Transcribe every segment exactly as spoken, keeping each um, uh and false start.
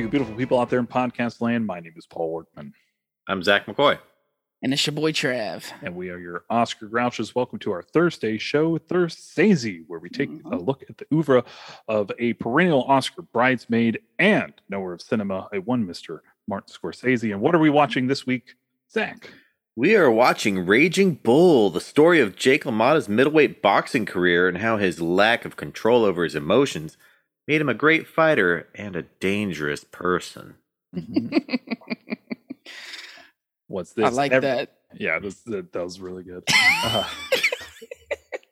you beautiful people out there in podcast land. My name is Paul Workman. I'm Zach McCoy. And it's your boy Trev. And we are your Oscar Grouches. Welcome to our Thursday show, Thursese, where we take mm-hmm. a look at the oeuvre of a perennial Oscar bridesmaid and knower of cinema, a one Mister Martin Scorsese. And what are we watching this week, Zach? We are watching Raging Bull, the story of Jake LaMotta's middleweight boxing career and how his lack of control over his emotions made him a great fighter and a dangerous person. Mm-hmm. What's this? I like Every- that. Yeah, this, that, that was really good. Uh,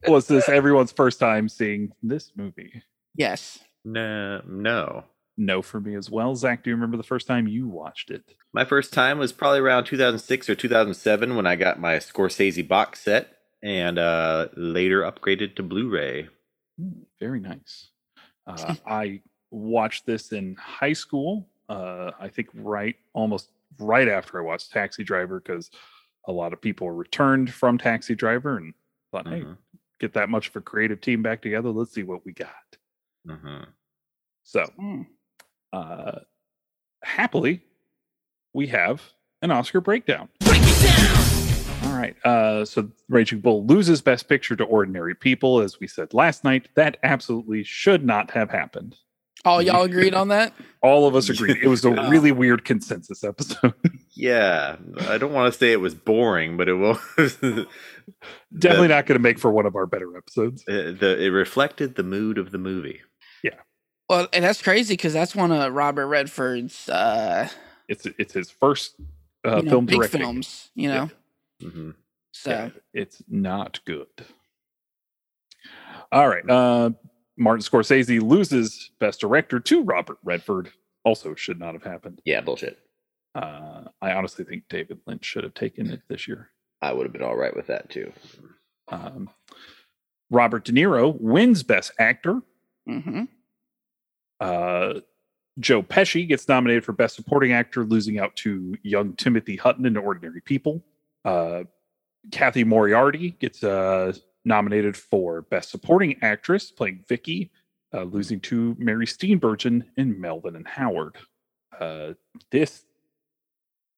was this everyone's first time seeing this movie? Yes. No, no. No for me as well. Zach, do you remember the first time you watched it? My first time was probably around two thousand six or two thousand seven when I got my Scorsese box set and uh, later upgraded to Blu-ray. Mm, very nice. Uh, I watched this in high school, uh, I think right almost right after I watched Taxi Driver, because a lot of people returned from Taxi Driver and thought, hey, mm-hmm. get that much of a creative team back together. Let's see what we got. Mm-hmm. So uh, happily, we have an Oscar breakdown. Break it down! All right. Uh, so Raging Bull loses Best Picture to Ordinary People. As we said last night, that absolutely should not have happened. All y'all agreed on that? All of us agreed. It was a really weird consensus episode. Yeah. I don't want to say it was boring, but it was. Definitely the, not going to make for one of our better episodes. It, the, it reflected the mood of the movie. Yeah. Well, and that's crazy because that's one of Robert Redford's. Uh, it's it's his first uh, you know, film big directing. films, you know? Yeah. Mm-hmm. So yeah, it's not good. All right. Uh, Martin Scorsese loses Best Director to Robert Redford. Also should not have happened. Yeah, bullshit. Uh, I honestly think David Lynch should have taken it this year. I would have been all right with that, too. Um, Robert De Niro wins Best Actor. Mm-hmm. Uh, Joe Pesci gets nominated for Best Supporting Actor, losing out to young Timothy Hutton in Ordinary People. Uh, Kathy Moriarty gets... Uh, nominated for Best Supporting Actress, playing Vicky, uh, losing to Mary Steenburgen in Melvin and Howard. Uh, this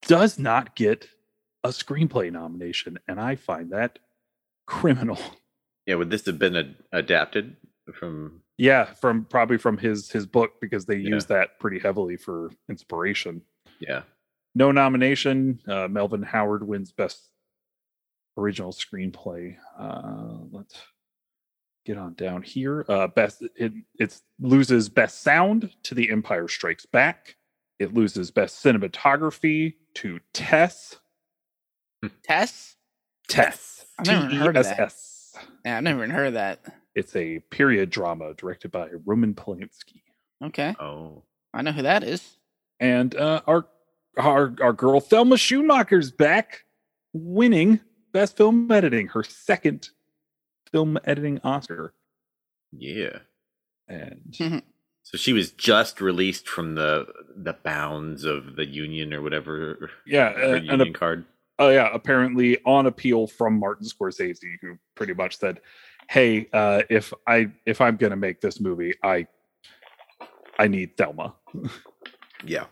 does not get a screenplay nomination, and I find that criminal. Yeah, would this have been ad- adapted from? Yeah, from probably from his his book, because they yeah. used that pretty heavily for inspiration. Yeah, no nomination. Uh, Melvin Howard wins Best Original Screenplay. Uh, let's get on down here. Uh, best it it loses Best Sound to The Empire Strikes Back. It loses Best Cinematography to Tess. Tess. Tess. I've never even heard of that. Yeah, I've never even heard of that. It's a period drama directed by Roman Polanski. Okay. Oh, I know who that is. And uh, our our our girl Thelma Schumacher's back, winning Best Film Editing, her second film editing Oscar. Yeah. And mm-hmm. so she was just released from the the bounds of the union or whatever. Yeah. Uh, union a, card. Oh, yeah. Apparently on appeal from Martin Scorsese, who pretty much said, hey, uh, if I if I'm going to make this movie, I I need Thelma. Yeah.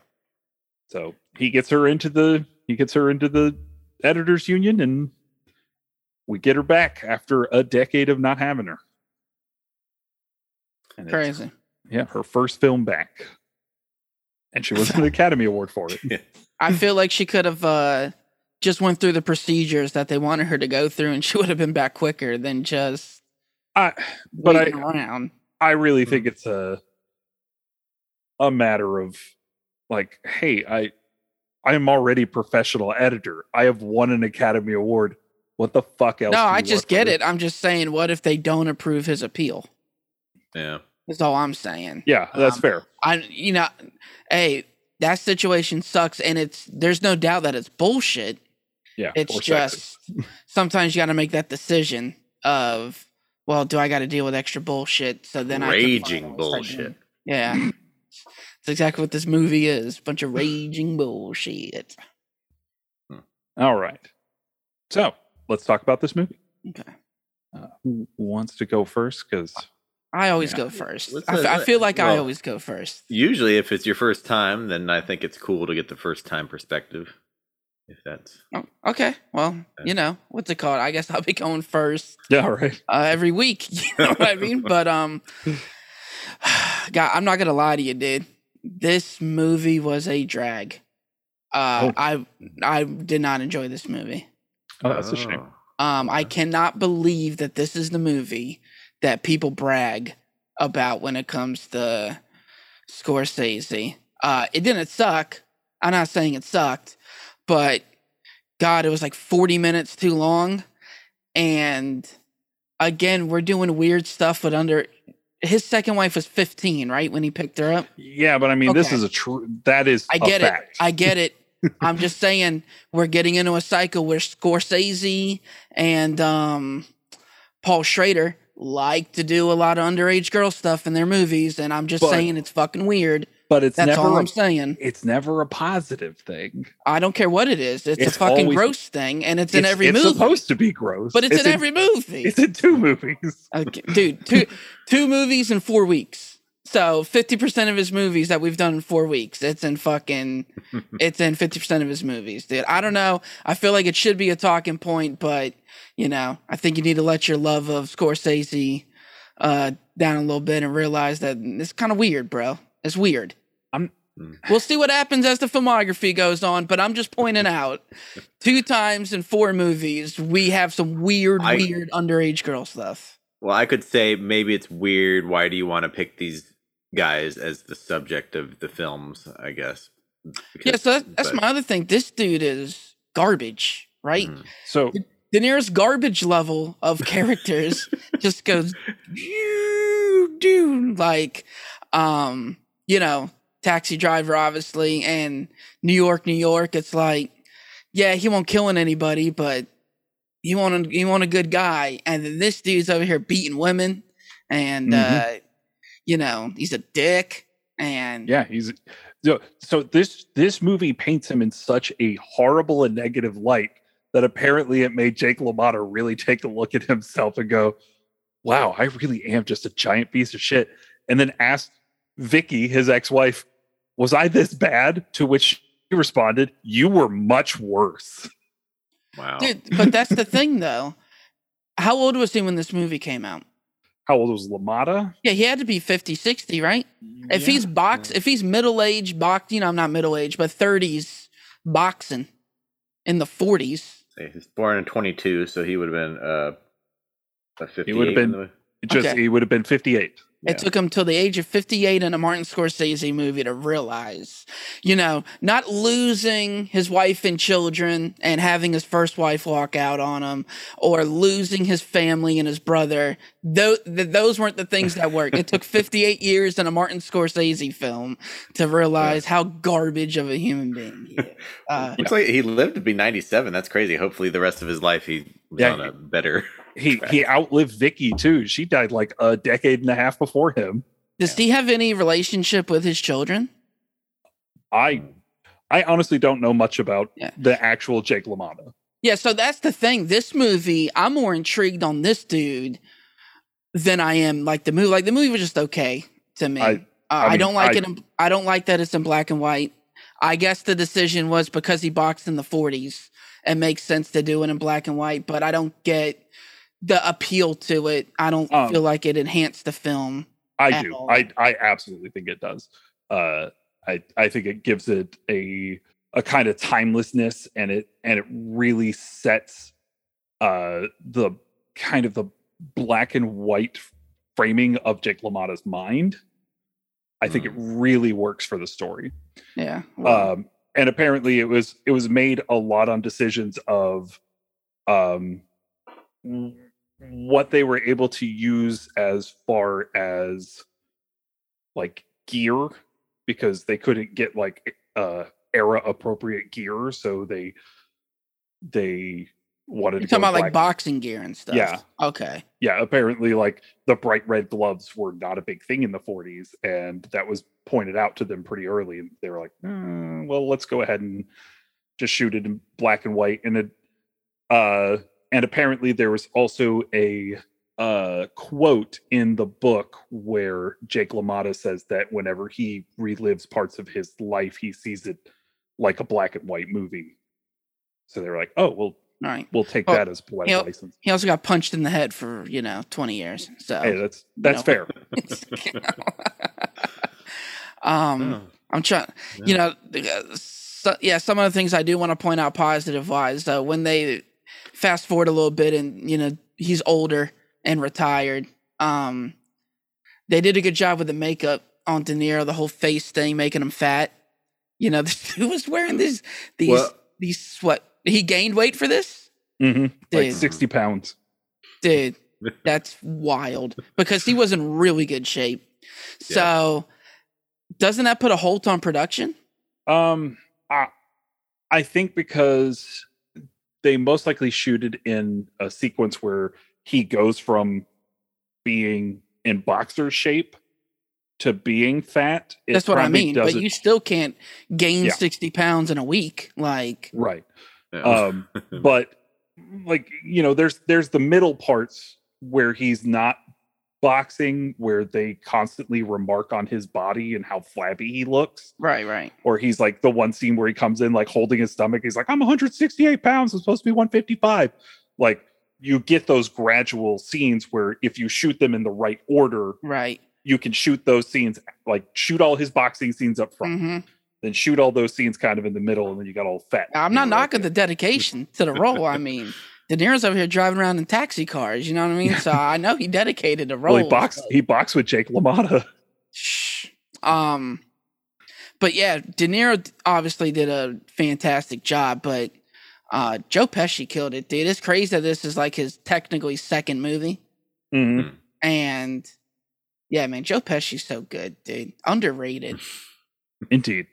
So he gets her into the he gets her into the editors union, and we get her back after a decade of not having her. And crazy. Yeah, her first film back. And she won an Academy Award for it. Yeah. I feel like she could have uh, just went through the procedures that they wanted her to go through, and she would have been back quicker than just I, but waiting I, around. I really think it's a a matter of like, hey, I, I am already a professional editor. I have won an Academy Award. What the fuck else? No, I just get it. I'm just saying, what if they don't approve his appeal? Yeah. That's all I'm saying. Yeah, that's um, fair. I, you know, hey, that situation sucks, and it's there's no doubt that it's bullshit. Yeah. It's just sometimes you got to make that decision of, well, do I got to deal with extra bullshit? So then raging I raging bullshit. Yeah. That's exactly what this movie is. Bunch of raging bullshit. Hmm. All right. So, let's talk about this movie. Okay. Uh, who wants to go first? Because I always yeah. go first. Let's, let's, I, f- I feel like well, I always go first. Usually, if it's your first time, then I think it's cool to get the first time perspective. If that's oh, okay, well, you know what's it called? I guess I'll be going first. Yeah, right. Uh, every week, you know what I mean. But um, God, I'm not gonna lie to you, dude. This movie was a drag. Uh, oh. I I did not enjoy this movie. Oh, that's a shame. Um, I cannot believe that this is the movie that people brag about when it comes to Scorsese. Uh, it didn't suck. I'm not saying it sucked, but God, it was like forty minutes too long. And again, we're doing weird stuff with under. His second wife was fifteen, right? When he picked her up. Yeah, but I mean, okay. This is a true. That is. I get a it. Fact. I get it. I'm just saying we're getting into a cycle where Scorsese and um, Paul Schrader like to do a lot of underage girl stuff in their movies, and I'm just but, saying it's fucking weird. But it's that's never all a, I'm saying. It's never a positive thing. I don't care what it is. It's, it's a fucking always, gross thing, and it's, it's in every it's movie. It's supposed to be gross, but it's, it's in, in every movie. It's in two movies, okay, dude. Two two movies in four weeks. So fifty percent of his movies that we've done in four weeks. It's in fucking. It's in fifty percent of his movies, dude. I don't know. I feel like it should be a talking point, but you know, I think you need to let your love of Scorsese uh, down a little bit and realize that it's kind of weird, bro. It's weird. I'm, we'll see what happens as the filmography goes on, but I'm just pointing out two times in four movies, we have some weird, I, weird underage girl stuff. Well, I could say maybe it's weird. Why do you want to pick these guys as the subject of the films, I guess? Because, yeah, so that's, but, that's my other thing. This dude is garbage, right? Mm-hmm. So De, De Niro's garbage level of characters just goes, dude, like, um... you know, Taxi Driver, obviously, and New York, New York. It's like, yeah, he won't kill anybody, but he want a, he want a good guy. And then this dude's over here beating women, and mm-hmm. uh, you know, he's a dick. And yeah, he's so, so. This this movie paints him in such a horrible and negative light that apparently it made Jake LaMotta really take a look at himself and go, "Wow, I really am just a giant piece of shit." And then asked Vicky, his ex-wife, was I this bad? To which she responded, you were much worse. Wow. Dude, but that's the thing, though. How old was he when this movie came out? How old was LaMotta? Yeah, he had to be fifty, sixty, right? Yeah, if he's box, yeah. if he's middle-aged boxing, you know, I'm not middle-aged, but thirties boxing in the forties. He was born in twenty-two, so he would have been uh, a fifty-eight. He would have been, the... just, okay. he would have been fifty-eight. It yeah. took him till the age of fifty-eight in a Martin Scorsese movie to realize, you know, not losing his wife and children and having his first wife walk out on him or losing his family and his brother. Those, those weren't the things that worked. It took fifty-eight years in a Martin Scorsese film to realize yeah. how garbage of a human being he is. Uh, Looks like he lived to be ninety-seven. That's crazy. Hopefully the rest of his life he was yeah. on a better... He he outlived Vicky too. She died like a decade and a half before him. Does he have any relationship with his children? I I honestly don't know much about yeah. the actual Jake LaMotta. Yeah, so that's the thing. This movie, I'm more intrigued on this dude than I am like the movie. Like the movie was just okay to me. I, uh, I, mean, I don't like I, it. In, I don't like that it's in black and white. I guess the decision was because he boxed in the forties, it makes sense to do it in black and white. But I don't get the appeal to it. I don't um, feel like it enhanced the film. I do. All. I I absolutely think it does. Uh, I I think it gives it a a kind of timelessness, and it and it really sets uh, the kind of the black and white framing of Jake LaMotta's mind. I mm. think it really works for the story. Yeah. Well. Um, and apparently, it was it was made a lot on decisions of um. what they were able to use as far as like gear, because they couldn't get like uh era appropriate gear, so they they wanted You're to talking about black. Like boxing gear and stuff. Yeah. Okay. Yeah, apparently like the bright red gloves were not a big thing in the forties, and that was pointed out to them pretty early, and they were like, mm, well, let's go ahead and just shoot it in black and white. And it uh And apparently there was also a uh, quote in the book where Jake LaMotta says that whenever he relives parts of his life, he sees it like a black and white movie. So they were like, oh, well, all right, we'll take oh, that as poetic he, license. He also got punched in the head for, you know, twenty years. So hey, that's that's you know, fair. You know. um, no. I'm trying, no. you know, so, yeah, some of the things I do want to point out positive-wise, uh, when they fast forward a little bit and, you know, he's older and retired, um, they did a good job with the makeup on De Niro, the whole face thing, making him fat. You know, who was wearing these, these, well, these, what? He gained weight for this? Mm-hmm. Like sixty pounds. Dude, that's wild. Because he was in really good shape. So, yeah. Doesn't that put a halt on production? Um, I, I think because they most likely shoot it in a sequence where he goes from being in boxer shape to being fat. That's what I mean. But you still can't gain yeah. sixty pounds in a week. Like, right. um but like you know there's there's the middle parts where he's not boxing, where they constantly remark on his body and how flabby he looks, right right or he's like the one scene where he comes in like holding his stomach, he's like, I'm one hundred sixty-eight pounds, I'm supposed to be one fifty-five. Like, you get those gradual scenes where if you shoot them in the right order, right, you can shoot those scenes, like shoot all his boxing scenes up front, mm-hmm. then shoot all those scenes kind of in the middle, and then you got all fat. I'm not knocking the dedication to the role. I mean, De Niro's over here driving around in taxi cars, you know what I mean? So I know he dedicated the role. Well, he boxed, but... he boxed with Jake LaMotta. Um, but yeah, De Niro obviously did a fantastic job, but uh, Joe Pesci killed it, dude. It's crazy that this is like his technically second movie. Mm-hmm. And yeah, man, Joe Pesci's so good, dude. Underrated. Indeed.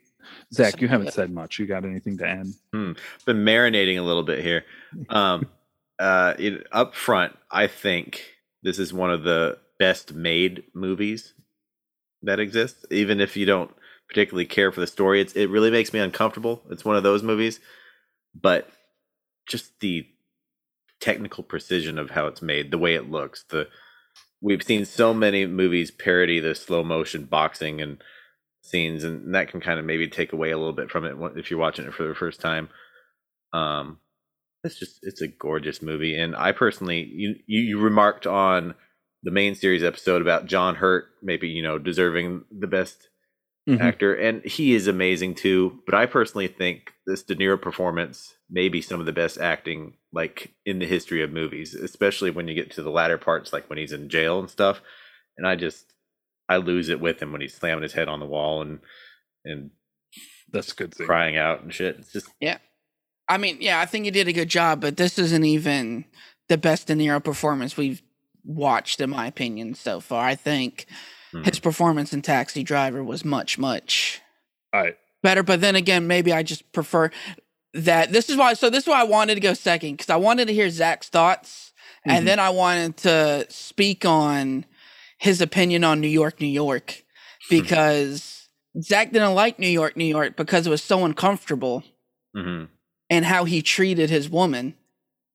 Zach, you haven't said much. You got anything to add? Hmm. Been marinating a little bit here. Um, uh, it, up front, I think this is one of the best made movies that exists. Even if you don't particularly care for the story, it's, it really makes me uncomfortable. It's one of those movies. But just the technical precision of how it's made, the way it looks. the We've seen so many movies parody the slow motion boxing and scenes, and that can kind of maybe take away a little bit from it if you're watching it for the first time. Um, it's just it's a gorgeous movie, and I personally, you you remarked on the main series episode about John Hurt, maybe you know deserving the best mm-hmm. actor, and he is amazing too. But I personally think this De Niro performance may be some of the best acting like in the history of movies, especially when you get to the latter parts, like when he's in jail and stuff. And I just. I lose it with him when he's slamming his head on the wall and and that's a good thing. Crying out and shit. It's just yeah. I mean, yeah, I think he did a good job, but this isn't even the best De Niro performance we've watched, in my opinion, so far. I think mm-hmm. his performance in Taxi Driver was much, much All right. better. But then again, maybe I just prefer that. This is why. So this is why I wanted to go second, because I wanted to hear Zach's thoughts, mm-hmm. and then I wanted to speak on his opinion on New York, New York, because Zach didn't like New York, New York because it was so uncomfortable mm-hmm. and how he treated his woman.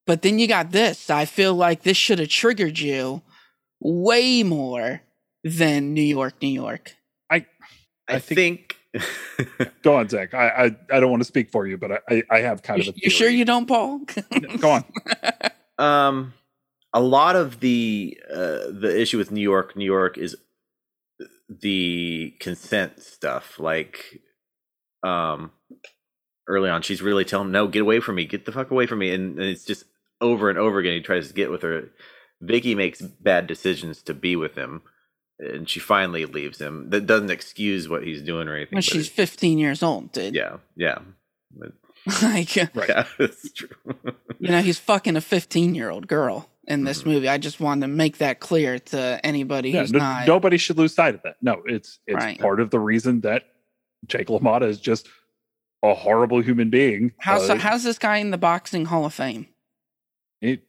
But then you got this. I feel like this should have triggered you way more than New York, New York. I I, I think. think... Go on, Zach. I, I, I don't want to speak for you, but I, I have kind you, of a You sure you don't, Paul? No, go on. Um... A lot of the uh, the issue with New York, New York is the consent stuff. Like, um, early on, she's really telling him, "No, get away from me, get the fuck away from me," and, and it's just over and over again. He tries to get with her. Vicky makes bad decisions to be with him, and she finally leaves him. That doesn't excuse what he's doing or anything. Well, she's fifteen years old, dude. Yeah, yeah. Like, right. Yeah, that's true. You know, he's fucking a fifteen-year-old girl in this mm-hmm. movie. I just wanted to make that clear to anybody yeah, who's no, not. Nobody should lose sight of that. No, it's it's right. part of the reason that Jake LaMotta is just a horrible human being. How uh, so, how's this guy in the Boxing Hall of Fame? It,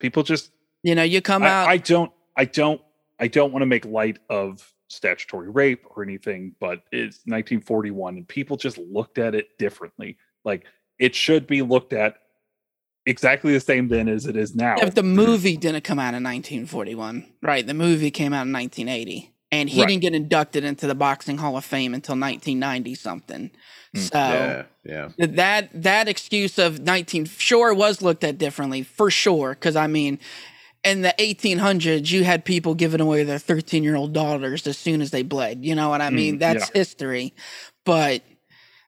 people just you know you come I, out. I don't. I don't. I don't want to make light of statutory rape or anything, but it's nineteen forty-one, and people just looked at it differently. Like, it should be looked at exactly the same then as it is now. If the movie didn't come out in nineteen forty-one, right? The movie came out in nineteen eighty, and he right. didn't get inducted into the Boxing Hall of Fame until nineteen ninety something. So yeah, yeah. that that excuse of nineteen sure was looked at differently for sure, because I mean, in the eighteen hundreds, you had people giving away their thirteen-year-old daughters as soon as they bled. You know what I mean? Mm, That's yeah. history. But,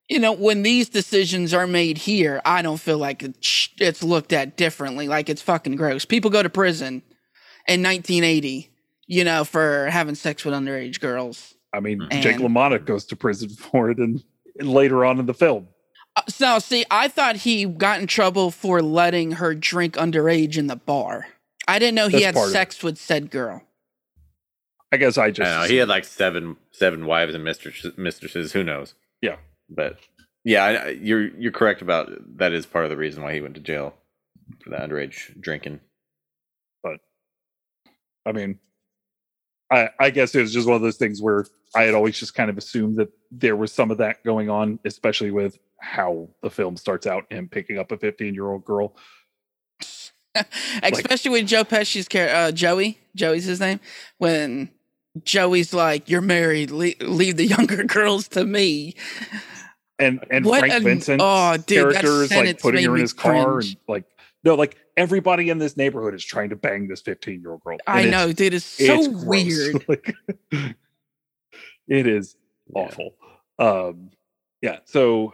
you know, when these decisions are made here, I don't feel like it's looked at differently. Like, it's fucking gross. People go to prison in nineteen eighty, you know, for having sex with underage girls. I mean, and Jake LaMotta goes to prison for it and, and later on in the film. Uh, so, see, I thought he got in trouble for letting her drink underage in the bar. I didn't know he That's had sex with said girl. I guess I just... I know, he had like seven seven wives and mistresses. mistresses who knows? Yeah. But yeah, I, you're you're correct about that is part of the reason why he went to jail for the underage drinking. But I mean, I, I guess it was just one of those things where I had always just kind of assumed that there was some of that going on, especially with how the film starts out, him picking up a fifteen-year-old girl. Especially like, with Joe Pesci's character, uh, Joey. Joey's his name. When Joey's like, "You're married. Le- leave the younger girls to me." And and what Frank a, Vincent's oh, dude, character is like putting her in his cringe. car and like, no, like everybody in this neighborhood is trying to bang this fifteen-year-old girl. I know, it's, dude. It's so it's weird. Like, it is awful. Yeah. Um, yeah. So.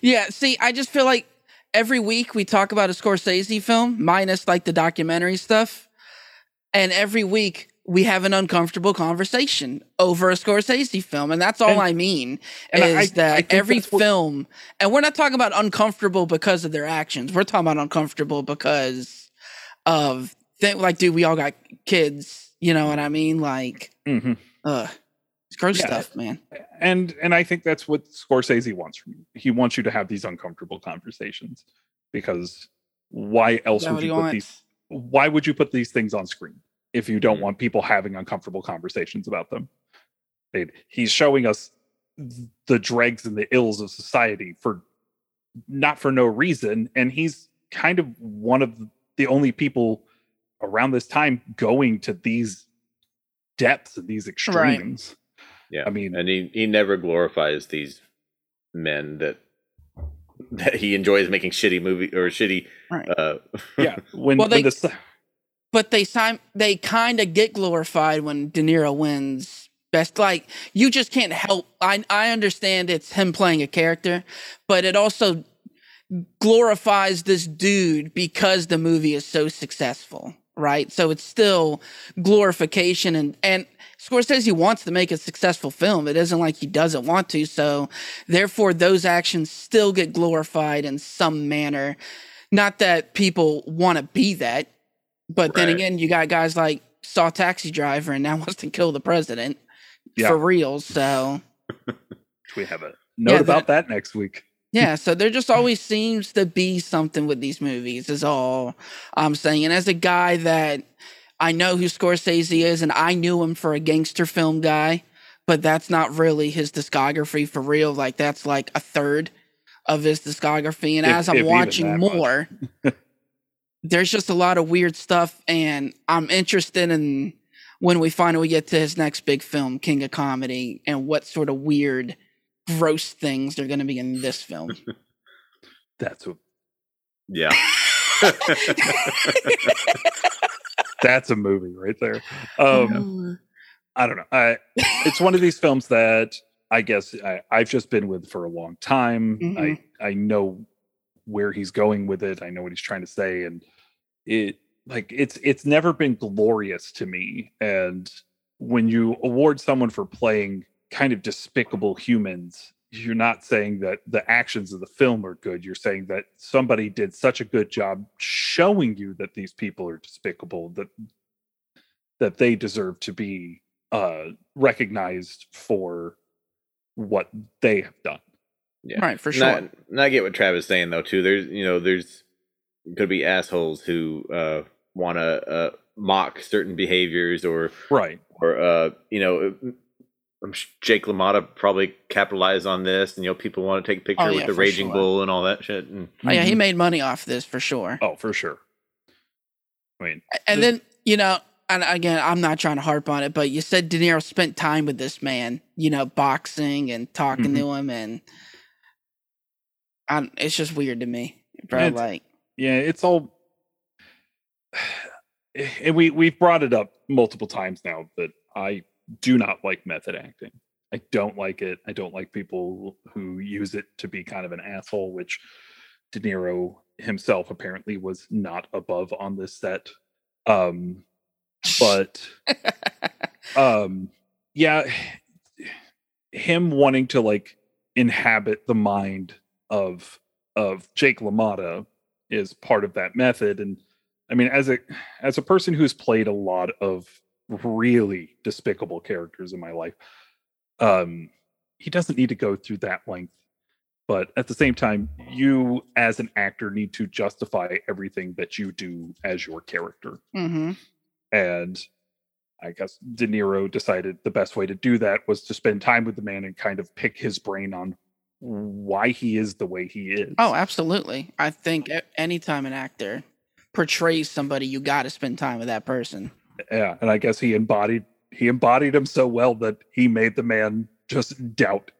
Yeah. See, I just feel like. Every week we talk about a Scorsese film, minus like the documentary stuff. And every week we have an uncomfortable conversation over a Scorsese film. And that's all and, I mean is I, that I every film, and we're not talking about uncomfortable because of their actions. We're talking about uncomfortable because of, th- like, dude, we all got kids. You know what I mean? Like, mm-hmm. ugh. It's gross yeah. stuff, man. And and I think that's what Scorsese wants from you. He wants you to have these uncomfortable conversations, because why else would you put want? these? Why would you put these things on screen if you don't mm-hmm. want people having uncomfortable conversations about them? It, he's showing us the dregs and the ills of society for not for no reason, and he's kind of one of the only people around this time going to these depths and these extremes. Right. Yeah, I mean, and he, he never glorifies these men that that he enjoys making shitty movie or shitty. Right. Uh, yeah. When, well, when they, the, but they they kind of get glorified when De Niro wins best. Like, you just can't help. I I understand it's him playing a character, but it also glorifies this dude because the movie is so successful, right? So it's still glorification and and. Scorsese wants to make a successful film. It isn't like he doesn't want to. So therefore, those actions still get glorified in some manner. Not that people want to be that. But right. then again, you got guys like saw Taxi Driver and now wants to kill the president. Yeah. For real. So we have a note yeah, about that, that next week. Yeah. So there just always seems to be something with these movies is all I'm saying. And as a guy that... I know who Scorsese is, and I knew him for a gangster film guy, but that's not really his discography for real. Like, that's like a third of his discography. And if, as I'm watching more, there's just a lot of weird stuff, and I'm interested in when we finally get to his next big film, King of Comedy, and what sort of weird, gross things are going to be in this film. That's what... Yeah. That's a movie right there. Um, I don't know. I, it's one of these films that I guess I, I've just been with for a long time. Mm-hmm. I, I know where he's going with it. I know what he's trying to say. And it like it's it's never been glorious to me. And when you award someone for playing kind of despicable humans, you're not saying that the actions of the film are good. You're saying that somebody did such a good job showing you that these people are despicable, that that they deserve to be uh, recognized for what they have done. Yeah, right, for sure. And I, and I get what Travis is saying though too. There's you know there's could be assholes who uh, want to uh, mock certain behaviors or right or uh, you know. I'm sure Jake LaMotta probably capitalized on this, and you know, people want to take a picture oh, yeah, with the Raging sure. Bull and all that shit. And oh, yeah, he made money off this for sure. Oh, for sure. I mean, and this, then you know, and again, I'm not trying to harp on it, but you said De Niro spent time with this man, you know, boxing and talking mm-hmm. to him, and I'm, it's just weird to me, bro. Like, yeah, it's all, and we we've brought it up multiple times now that I do not like method acting. I don't like it. I don't like people who use it to be kind of an asshole, which De Niro himself apparently was not above on this set. Um, but um, yeah, him wanting to like inhabit the mind of of Jake LaMotta is part of that method. And I mean, as a as a person who's played a lot of really despicable characters in my life, um he doesn't need to go through that length, but at the same time, you as an actor need to justify everything that you do as your character. Mm-hmm. And I guess De Niro decided the best way to do that was to spend time with the man and kind of pick his brain on why he is the way he is. Oh, absolutely. I think anytime an actor portrays somebody, you got to spend time with that person. Yeah, and I guess he embodied he embodied him so well that he made the man just doubt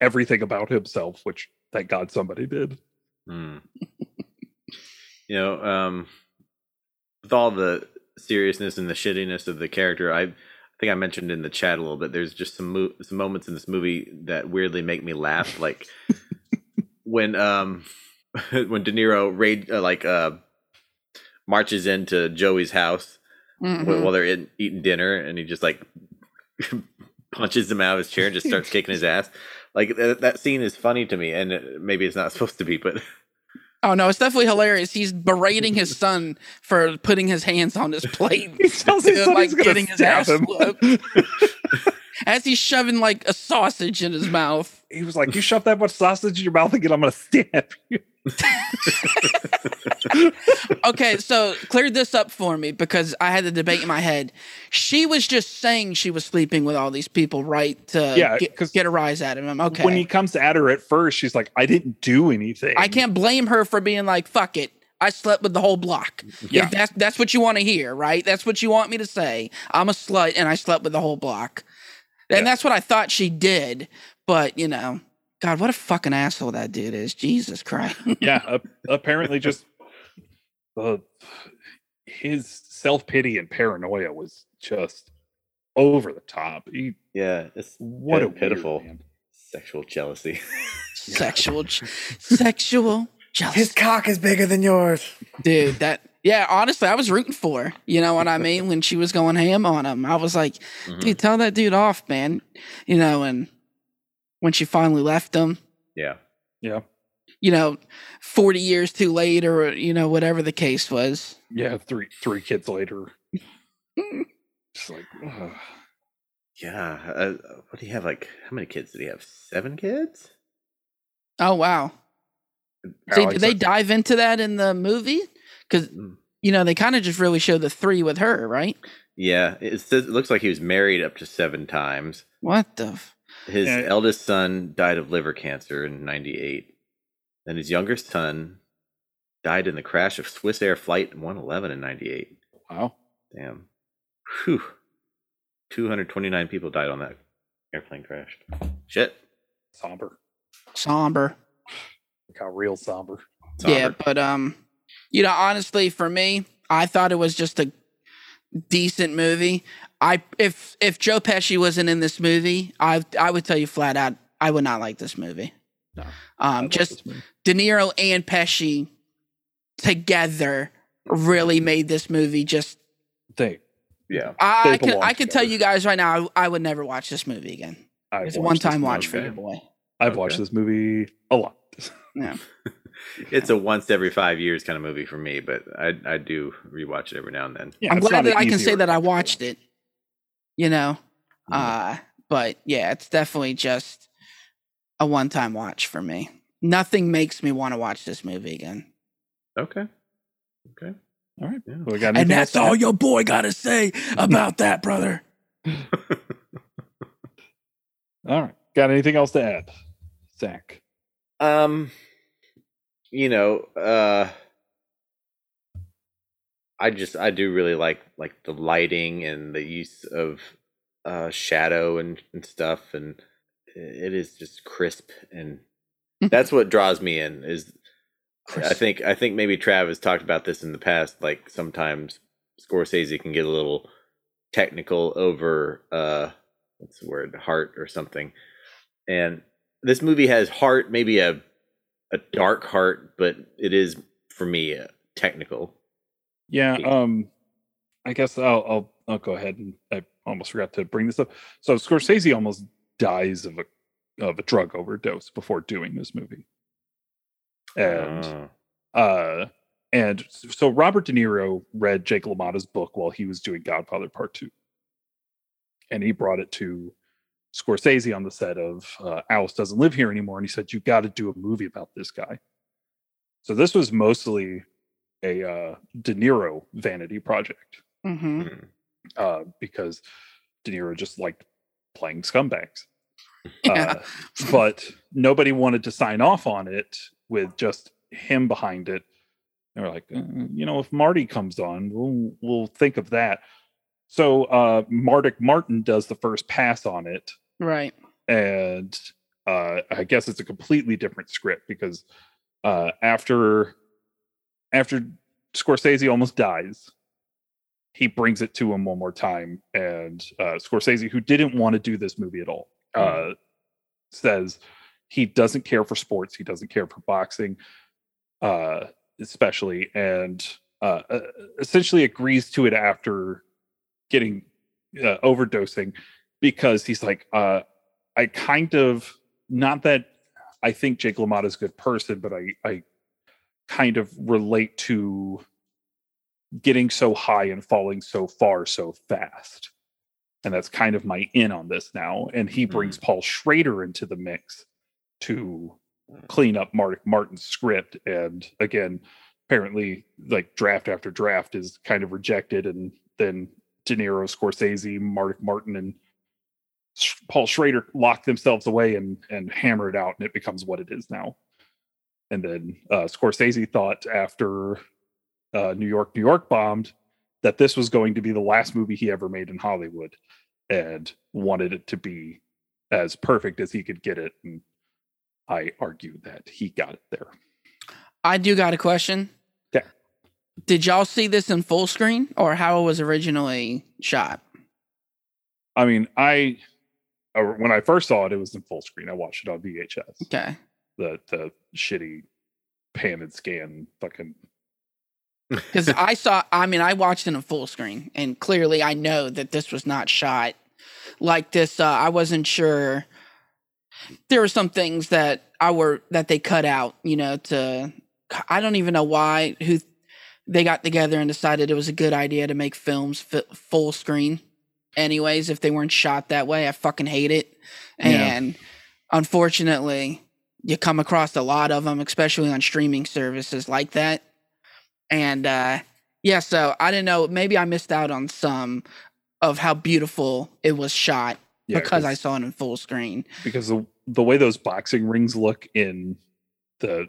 everything about himself, which thank God somebody did. Mm. You know, um, with all the seriousness and the shittiness of the character, I, I think I mentioned in the chat a little bit, there's just some mo- some moments in this movie that weirdly make me laugh, like when um when De Niro raid uh, like uh marches into Joey's house. Mm-hmm. While they're in, eating dinner, and he just like punches him out of his chair and just starts kicking his ass. Like th- that scene is funny to me, and it, maybe it's not supposed to be, but oh no, it's definitely hilarious. He's berating his son for putting his hands on his plate. He tells his son like he's getting his ass whooped as he's shoving like a sausage in his mouth. He was like, "You shove that much sausage in your mouth again, I'm gonna stab you." Okay, so clear this up for me, because I had the debate in my head. She was just saying she was sleeping with all these people, right? To yeah, get, get a rise out of him. Okay. When he comes at her at first, she's like, "I didn't do anything." I can't blame her for being like, "Fuck it, I slept with the whole block." Yeah, if that's that's what you want to hear, right? That's what you want me to say. I'm a slut and I slept with the whole block, and yeah. that's what I thought she did. But you know, God, what a fucking asshole that dude is. Jesus Christ. Yeah, uh, apparently just uh, his self-pity and paranoia was just over the top. He, yeah, it's what a pitiful weird, sexual jealousy. Sexual je- sexual jealousy. His cock is bigger than yours. Dude, that yeah, honestly, I was rooting for her. You know what I mean? When she was going ham on him, I was like, mm-hmm. dude, tell that dude off, man. You know, and when she finally left him. Yeah. Yeah. You know, forty years too late, or, you know, whatever the case was. Yeah. Three, three kids later. Just like, ugh. Yeah. Uh, what do you have? Like, how many kids did he have? Seven kids? Oh, wow. See, did they dive into that in the movie? Because, mm. you know, they kind of just really show the three with her, right? Yeah. It says, it looks like he was married up to seven times. What the f- His yeah. eldest son died of liver cancer in ninety-eight. And his youngest son died in the crash of Swiss Air Flight one eleven in ninety-eight. Wow. Damn. Whew. two hundred twenty-nine people died on that airplane crash. Shit. Somber. Somber. Look how real somber. somber. Yeah, but, um, you know, honestly, for me, I thought it was just a decent movie. I if if Joe Pesci wasn't in this movie, I I would tell you flat out, I would not like this movie. No, um, just movie. De Niro and Pesci together really made this movie just. They, yeah. I, I can I can tell you guys right now, I, I would never watch this movie again. I it's a one time watch for your boy. I've okay. watched this movie a lot. Yeah. It's a once every five years kind of movie for me, but I I do rewatch it every now and then. Yeah, I'm glad that I can say that I watched it. You know, uh, but yeah, it's definitely just a one-time watch for me. Nothing makes me want to watch this movie again. Okay. Okay. All right. Yeah. Well, we got and that's all your boy got to say about that, brother. All right. Got anything else to add, Zach? Um, you know, uh, I just I do really like like the lighting and the use of uh, shadow and, and stuff, and it is just crisp, and that's what draws me in. Is crisp. I think I think maybe Trav has talked about this in the past. Like sometimes Scorsese can get a little technical over uh, what's the word, heart or something, and this movie has heart, maybe a a dark heart, but it is for me technical. Yeah, um, I guess I'll, I'll I'll go ahead, and I almost forgot to bring this up. So Scorsese almost dies of a of a drug overdose before doing this movie, and uh, uh and so Robert De Niro read Jake LaMotta's book while he was doing Godfather Part Two, and he brought it to Scorsese on the set of uh, Alice Doesn't Live Here Anymore, and he said, "You got to do a movie about this guy." So this was mostly a uh, De Niro vanity project, mm-hmm. uh, because De Niro just liked playing scumbags. Yeah. Uh, but nobody wanted to sign off on it with just him behind it. They were like, mm, you know, if Marty comes on, we'll we'll think of that. So uh, Mardik Martin does the first pass on it, right? And uh, I guess it's a completely different script because uh, after. After Scorsese almost dies, he brings it to him one more time, and uh, Scorsese, who didn't want to do this movie at all, uh, mm-hmm. says he doesn't care for sports, he doesn't care for boxing, uh, especially, and uh, essentially agrees to it after getting uh, overdosing, because he's like, uh, I kind of, not that I think Jake LaMotta's a good person, but I, I kind of relate to getting so high and falling so far so fast. And that's kind of my in on this now. And he brings mm. Paul Schrader into the mix to clean up Mardik Martin's script. And again, apparently like draft after draft is kind of rejected. And then De Niro, Scorsese, Mardik Martin, and Sh- Paul Schrader lock themselves away and, and hammer it out. And it becomes what it is now. And then uh, Scorsese thought after uh, New York, New York bombed that this was going to be the last movie he ever made in Hollywood, and wanted it to be as perfect as he could get it. And I argue that he got it there. I do got a question. Yeah. Did y'all see this in full screen or how it was originally shot? I mean, I when I first saw it, it was in full screen. I watched it on V H S. Okay. The the shitty pan and scan fucking. Because I saw, I mean, I watched it in full screen, and clearly I know that this was not shot like this. Uh, I wasn't sure. There were some things that I were that they cut out, you know. To I don't even know why who they got together and decided it was a good idea to make films f- full screen. Anyways, if they weren't shot that way, I fucking hate it, and yeah. Unfortunately. You come across a lot of them, especially on streaming services like that. And uh, yeah, so I didn't know. Maybe I missed out on some of how beautiful it was shot yeah, because I saw it in full screen. Because the, the way those boxing rings look in the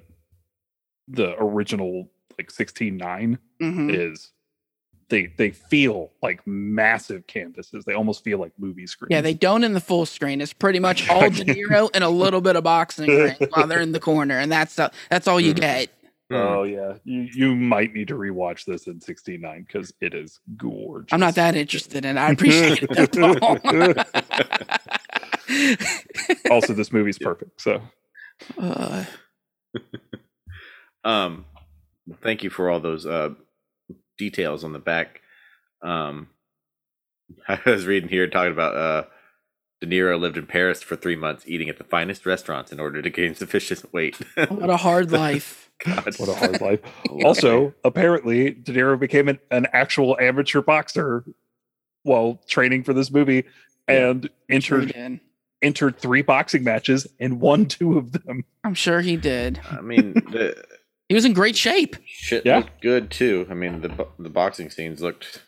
the original like sixteen nine mm-hmm. is they they feel like massive canvases. They almost feel like movie screens. Yeah, they don't in the full screen. It's pretty much all De Niro and a little bit of boxing right, while they're in the corner, and that's uh, that's all you get. Oh yeah, you you might need to rewatch this in sixteen nine because it is gorgeous. I'm not that interested in it. I appreciate it. Also, this movie's perfect. So, uh. um, thank you for all those uh. details on the back. um I was reading here talking about uh De Niro lived in Paris for three months eating at the finest restaurants in order to gain sufficient weight. What a hard life. God. What a hard life. Also, apparently De Niro became an, an actual amateur boxer while training for this movie, and yeah, entered sure entered three boxing matches and won two of them. I'm sure he did. I mean, the he was in great shape. Shit yeah. looked good too. I mean, the the boxing scenes looked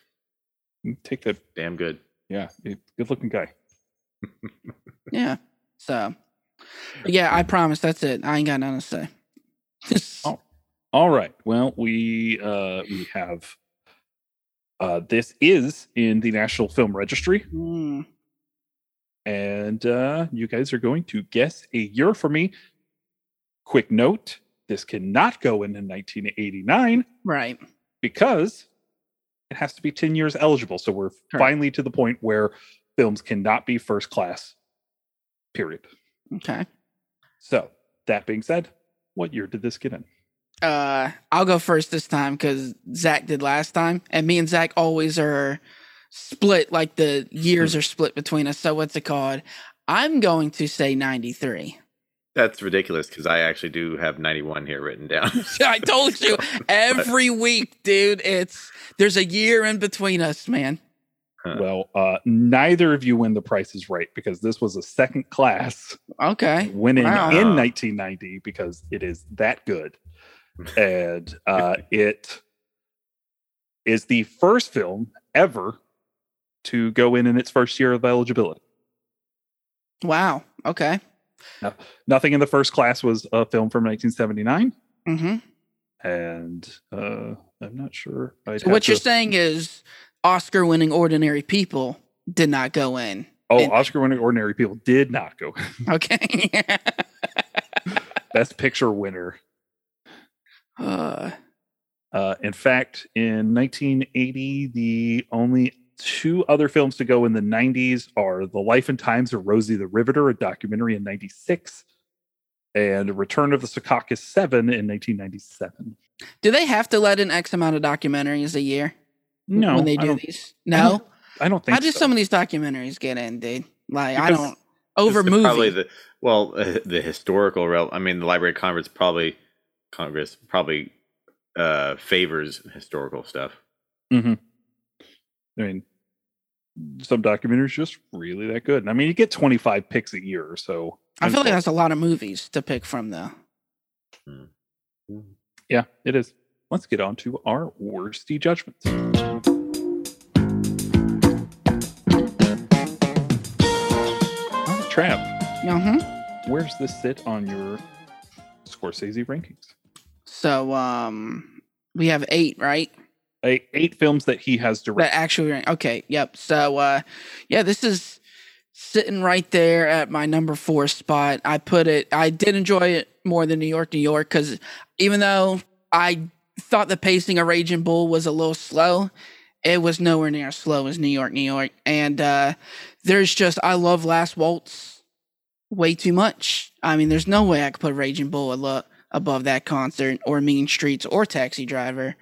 take that damn good. Yeah, good looking guy. Yeah. So, yeah, I promise. That's it. I ain't got nothing to say. oh. All right. Well, we uh, we have uh, this is in the National Film Registry. Mm. And uh, you guys are going to guess a year for me. Quick note, this cannot go in in nineteen eighty-nine. Right. Because it has to be ten years eligible. So we're Correct. finally to the point where films cannot be first class, period. Okay. So that being said, what year did this get in? Uh, I'll go first this time because Zach did last time. And me and Zach always are split, like the years are split between us. So what's it called? I'm going to say ninety-three. That's ridiculous because I actually do have ninety-one here written down. I told you every week, dude. It's there's a year in between us, man. Huh. Well, uh, neither of you win the Price is Right because this was a second class. Okay. Winning wow. in nineteen ninety because it is that good. And uh, it is the first film ever to go in in its first year of eligibility. Wow. Okay. No, nothing in the first class was a film from nineteen seventy-nine. Mm-hmm. And uh, I'm not sure. I'd so what to... you're saying is Oscar-winning Ordinary People did not go in. Oh, in... Oscar-winning Ordinary People did not go in. Okay. Best Picture winner. Uh... Uh, in fact, in nineteen eighty, the only two other films to go in the nineties are The Life and Times of Rosie the Riveter, a documentary in ninety-six, and Return of the Secaucus seven in nineteen ninety-seven. Do they have to let in X amount of documentaries a year? No. When they do these? No? I don't, I don't think so. How do so. some of these documentaries get in, dude? Like, because I don't... Over movies. Probably the, well, uh, the historical realm. I mean, the Library of Congress probably... Congress probably... uh favors historical stuff. Mm-hmm. I mean, some documentaries just really that good. And I mean, you get twenty-five picks a year or so. I feel like that's a lot of movies to pick from, though. Mm-hmm. Yeah, it is. Let's get on to our worsty judgments. Trav, mm-hmm. where's this sit on your Scorsese rankings? So um, we have eight, right? Eight, eight films that he has directed. That actually, okay, yep. So uh, yeah, this is sitting right there at my number four spot. I put it. I did enjoy it more than New York, New York, because even though I thought the pacing of Raging Bull was a little slow, it was nowhere near as slow as New York, New York. And uh, there's just I love Last Waltz way too much. I mean, there's no way I could put Raging Bull a lot above that concert or Mean Streets or Taxi Driver.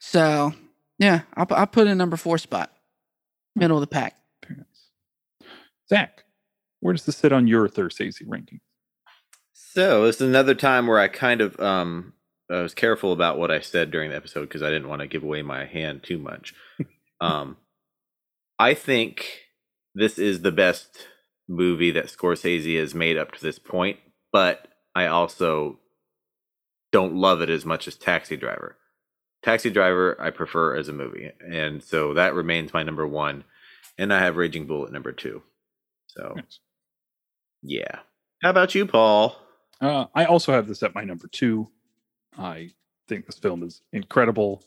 So, yeah, I'll, I'll put in number four spot. Middle of the pack. Zach, where does this sit on your Thursese ranking? So, this is another time where I kind of um, I was careful about what I said during the episode because I didn't want to give away my hand too much. um, I think this is the best movie that Scorsese has made up to this point, but I also... don't love it as much as Taxi Driver. Taxi Driver, I prefer as a movie. And so that remains my number one. And I have Raging Bull at number two. So, nice. Yeah. How about you, Paul? Uh, I also have this at my number two. I think this film is incredible.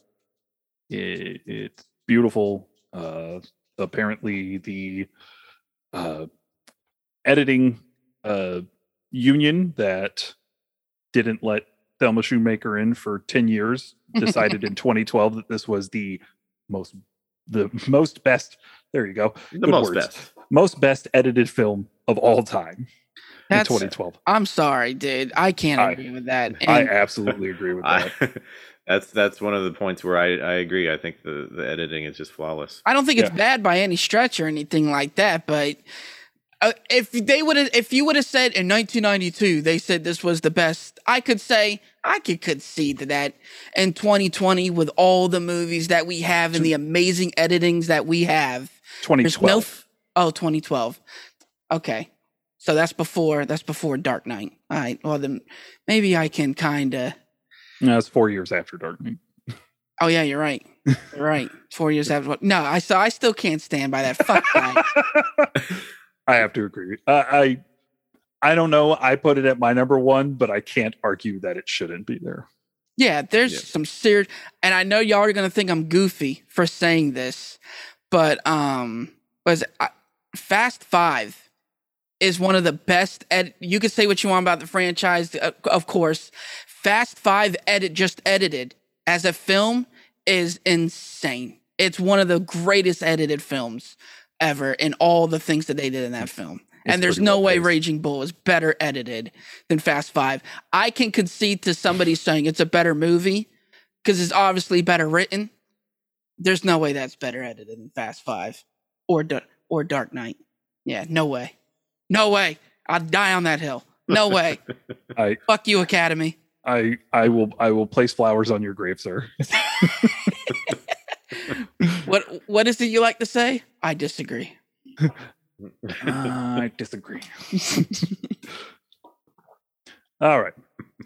It, it's beautiful. Uh, apparently, the uh, editing uh, union that didn't let Thelma Shoemaker in for ten years decided in twenty twelve that this was the most the most best there you go the good most words, best most best edited film of all time. That's, in twenty twelve. I'm sorry, dude, I can't I, agree with that. And I absolutely agree with that. I, that's that's one of the points where I, I agree. I think the, the editing is just flawless. I don't think yeah. it's bad by any stretch or anything like that, but Uh, if they would have, if you would have said in nineteen ninety-two, they said this was the best, I could say, I could concede to that. In twenty twenty, with all the movies that we have and the amazing editings that we have, twenty twelve. No f- oh, twenty twelve. Okay, so that's before that's before Dark Knight. All right. Well, then maybe I can kind of. No, it's four years after Dark Knight. Oh yeah, you're right. You're right. Four years after. No, I so I still can't stand by that. Fuck that. I have to agree. Uh, I I don't know. I put it at my number one, but I can't argue that it shouldn't be there. Yeah, there's yes. some serious, and I know y'all are going to think I'm goofy for saying this, but um, was I, Fast Five is one of the best. Ed- you can say what you want about the franchise, uh, of course. Fast Five edit just edited as a film is insane. It's one of the greatest edited films ever in all the things that they did in that film. It's and there's no well way Raging Bull is better edited than Fast Five. I can concede to somebody saying it's a better movie because it's obviously better written. There's no way that's better edited than Fast Five or or Dark Knight. Yeah, no way. No way. I'd die on that hill. No way. I, Fuck you, Academy. I, I will I will place flowers on your grave, sir. What What is it you like to say? I disagree. uh, I disagree. All right.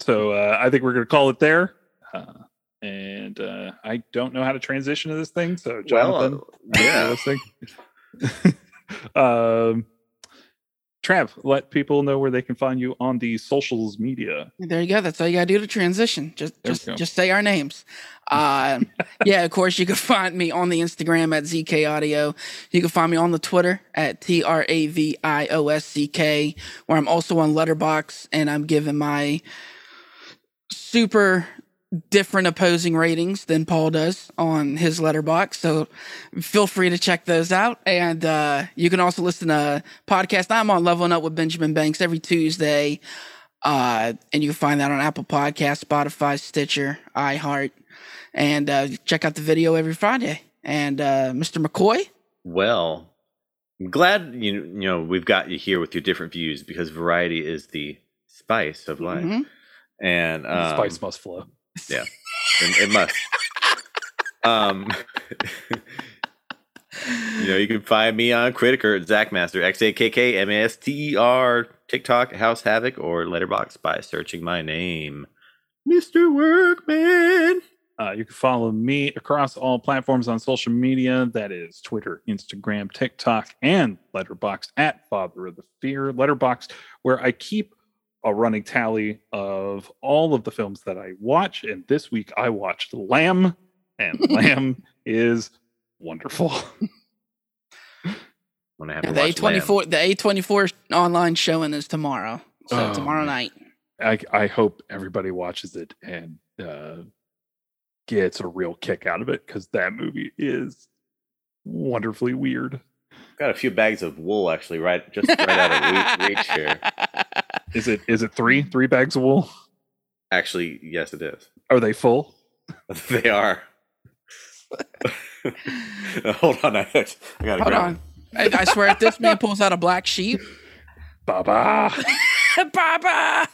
So uh, I think we're going to call it there. Uh, and uh, I don't know how to transition to this thing. So, Jonathan. Well, uh, yeah. This thing. um, Trav, let people know where they can find you on the socials media. There you go. That's all you got to do to transition. Just just, just say our names. Uh, yeah, of course, you can find me on the Instagram at Z K Audio. You can find me on the Twitter at T R A V I O S C K, where I'm also on Letterboxd, and I'm giving my super different opposing ratings than Paul does on his Letterboxd. So feel free to check those out. And uh, you can also listen to a podcast. I'm on Leveling Up with Benjamin Banks every Tuesday. Uh, and you can find that on Apple Podcasts, Spotify, Stitcher, iHeart. And uh, check out the video every Friday. And uh, Mister McCoy? Well, I'm glad you, you know we've got you here with your different views, because variety is the spice of life. Mm-hmm. And um, the spice must flow. Yeah, it, it must. Um, you know, you can find me on Critiker, Zachmaster, X A K K M A S T E R, TikTok, House Havoc, or Letterboxd by searching my name, Mister Workman. Uh, you can follow me across all platforms on social media. That is Twitter, Instagram, TikTok, and Letterboxd at Father of the Fear. Letterboxd, where I keep a running tally of all of the films that I watch. And this week I watched Lamb, and Lamb is wonderful. When I have yeah, the A twenty-four, Lamb. The A twenty-four online showing is tomorrow. So oh, tomorrow night. I, I hope everybody watches it and uh, gets a real kick out of it, because that movie is wonderfully weird. Got a few bags of wool, actually, right? Just right out of reach here. Is it is it three three bags of wool? Actually, yes, it is. Are they full? They are. Hold on, I, I gotta Hold grab on. I, I swear, if this man pulls out a black sheep, Baba, Baba.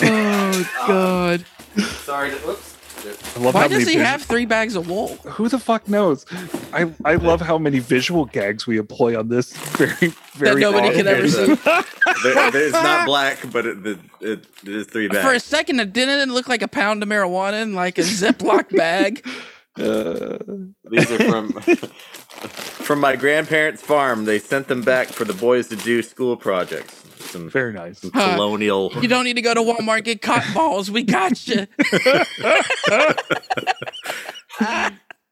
Oh God! Sorry. Whoops. I love Why does he visual- have three bags of wool? Who the fuck knows? I, I love how many visual gags we employ on this. Very, very. That nobody can ever see. there, it's not black, but it, it, it is three bags. For a second, it didn't look like a pound of marijuana in like a Ziploc bag. Uh, These are from from my grandparents' farm. They sent them back for the boys to do school projects. Some very nice some huh. colonial. You don't need to go to Walmart, get cotton balls. We got you.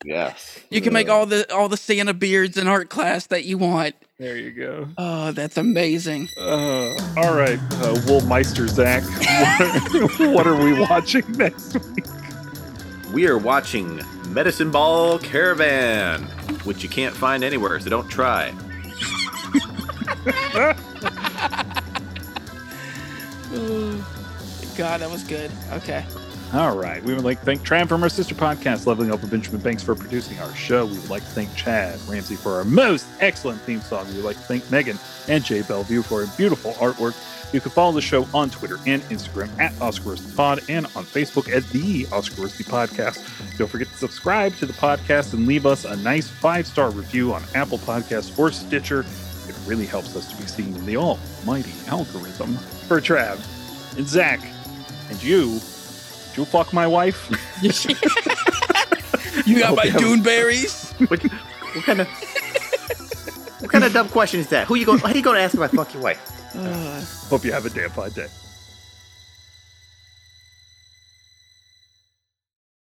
Yes. You can make all the all the Santa beards in art class that you want. There you go. Oh, that's amazing. Uh, all right, uh, Woolmeister Zach, what are, what are we watching next week? We are watching Medicine Ball Caravan, which you can't find anywhere, so don't try. God, that was good. Okay. All right. We would like to thank Tram from our sister podcast, Leveling Up with Benjamin Banks, for producing our show. We would like to thank Chad Ramsey for our most excellent theme song. We would like to thank Megan and Jay Bellevue for a beautiful artwork. You can follow the show on Twitter and Instagram at OscarWorthyPod and on Facebook at The OscarWorthy Podcast. Don't forget to subscribe to the podcast and leave us a nice five-star review on Apple Podcasts or Stitcher. It really helps us to be seen in the almighty algorithm. For Trav and Zach and you, did you fuck my wife? you got oh, my yeah. dune berries? What, what kind of... kind of dumb question is that? Who you going? How are you going to ask about fuck your wife? Uh, Hope you have a damn fine day.